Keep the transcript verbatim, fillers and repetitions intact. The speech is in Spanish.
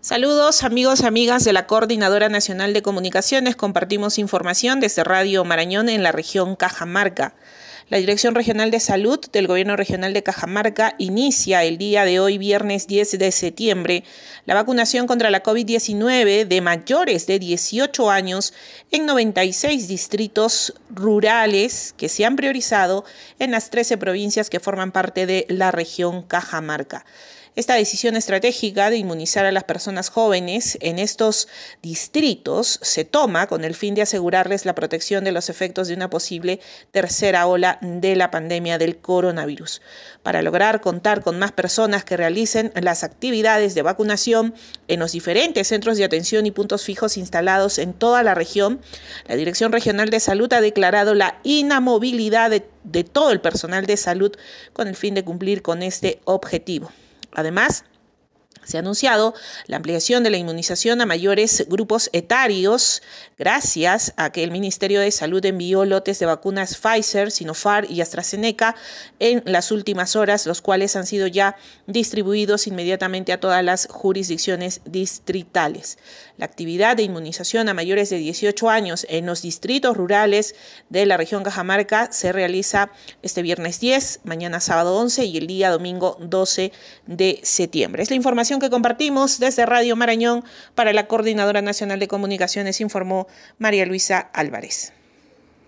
Saludos amigos, amigas de la Coordinadora Nacional de Comunicaciones. Compartimos información desde Radio Marañón en la región Cajamarca. La Dirección Regional de Salud del Gobierno Regional de Cajamarca inicia el día de hoy, viernes diez de septiembre, la vacunación contra la COVID diecinueve de mayores de dieciocho años en noventa y seis distritos rurales que se han priorizado en las trece provincias que forman parte de la región Cajamarca. Esta decisión estratégica de inmunizar a las personas jóvenes en estos distritos se toma con el fin de asegurarles la protección de los efectos de una posible tercera ola de la pandemia del coronavirus. Para lograr contar con más personas que realicen las actividades de vacunación en los diferentes centros de atención y puntos fijos instalados en toda la región, la Dirección Regional de Salud ha declarado la inamovilidad de, de todo el personal de salud con el fin de cumplir con este objetivo. Además, se ha anunciado la ampliación de la inmunización a mayores grupos etarios gracias a que el Ministerio de Salud envió lotes de vacunas Pfizer, Sinopharm y AstraZeneca en las últimas horas, los cuales han sido ya distribuidos inmediatamente a todas las jurisdicciones distritales. La actividad de inmunización a mayores de dieciocho años en los distritos rurales de la región Cajamarca se realiza este viernes diez, mañana sábado once y el día domingo doce de septiembre. Es la información que compartimos desde Radio Marañón para la Coordinadora Nacional de Comunicaciones, informó María Luisa Álvarez.